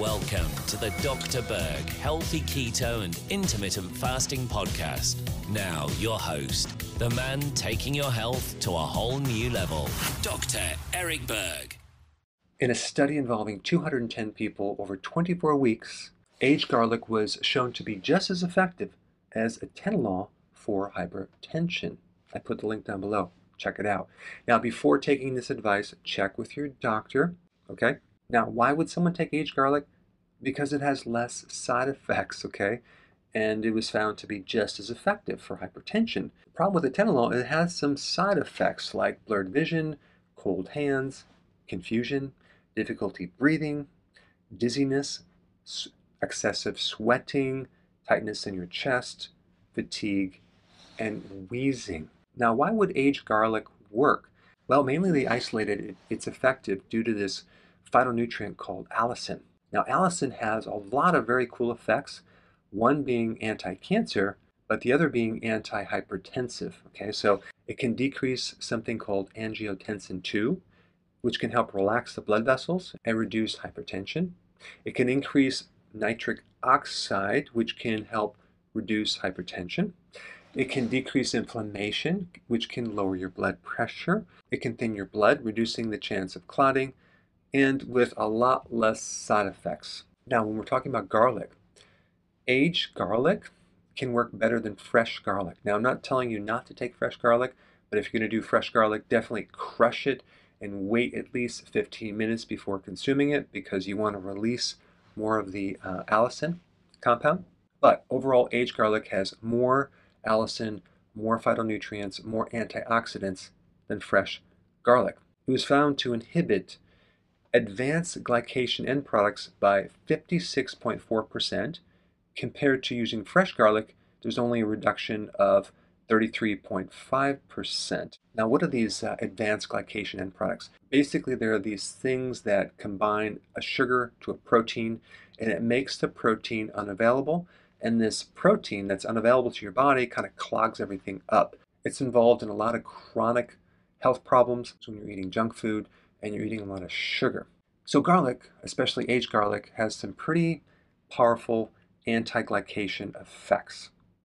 Welcome to the Dr. Berg Healthy Keto and Intermittent Fasting Podcast. Now your host, the man taking your health to a whole new level, Dr. Eric Berg. In a study involving 210 people over 24 weeks, aged garlic was shown to be just as effective as Atenolol for hypertension. I put the link down below. Check it out. Now, before taking this advice, check with your doctor, okay? Now, why would someone take aged garlic? Because it has less side effects, okay? And it was found to be just as effective for hypertension. The problem with Atenolol, it has some side effects like blurred vision, cold hands, confusion, difficulty breathing, dizziness, excessive sweating, tightness in your chest, fatigue, and wheezing. Now, why would aged garlic work? Well, mainly they isolated it's effective due to this phytonutrient called allicin. Now, allicin has a lot of very cool effects, one being anti-cancer, but the other being anti-hypertensive. Okay, so it can decrease something called angiotensin II, which can help relax the blood vessels and reduce hypertension. It can increase nitric oxide, which can help reduce hypertension. It can decrease inflammation, which can lower your blood pressure. It can thin your blood, reducing the chance of clotting, and with a lot less side effects. Now, when we're talking about garlic, aged garlic can work better than fresh garlic. Now, I'm not telling you not to take fresh garlic, but if you're going to do fresh garlic, definitely crush it and wait at least 15 minutes before consuming it, because you want to release more of the allicin compound. But overall, aged garlic has more allicin, more phytonutrients, more antioxidants than fresh garlic. It was found to inhibit advanced glycation end products by 56.4%. Compared to using fresh garlic, there's only a reduction of 33.5%. Now, what are these advanced glycation end products? Basically, there are these things that combine a sugar to a protein, and it makes the protein unavailable. And this protein that's unavailable to your body kind of clogs everything up. It's involved in a lot of chronic health problems when you're eating junk food and you're eating a lot of sugar. So garlic, especially aged garlic, has some pretty powerful anti-glycation effects.